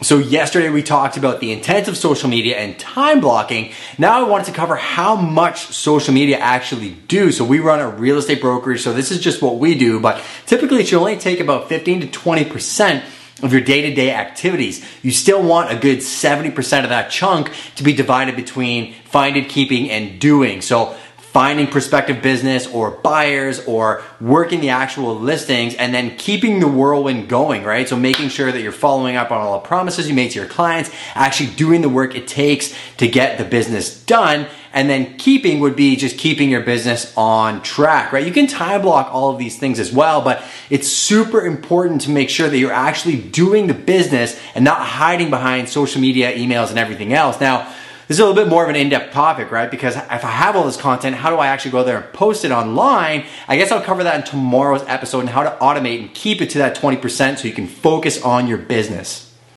So yesterday we talked about the intent of social media and time blocking. Now I wanted to cover how much social media actually do. So we run a real estate brokerage, so this is just what we do, but typically it should only take about 15 to 20% of your day-to-day activities. You still want a good 70% of that chunk to be divided between finding, keeping, and doing. So finding prospective business or buyers or working the actual listings and then keeping the whirlwind going, right? So making sure that you're following up on all the promises you made to your clients, actually doing the work it takes to get the business done. And then keeping would be just keeping your business on track, right? You can time block all of these things as well, but it's super important to make sure that you're actually doing the business and not hiding behind social media, emails, and everything else. Now, this is a little bit more of an in-depth topic, right? Because if I have all this content, how do I actually go there and post it online? I guess I'll cover that in tomorrow's episode and how to automate and keep it to that 20% so you can focus on your business.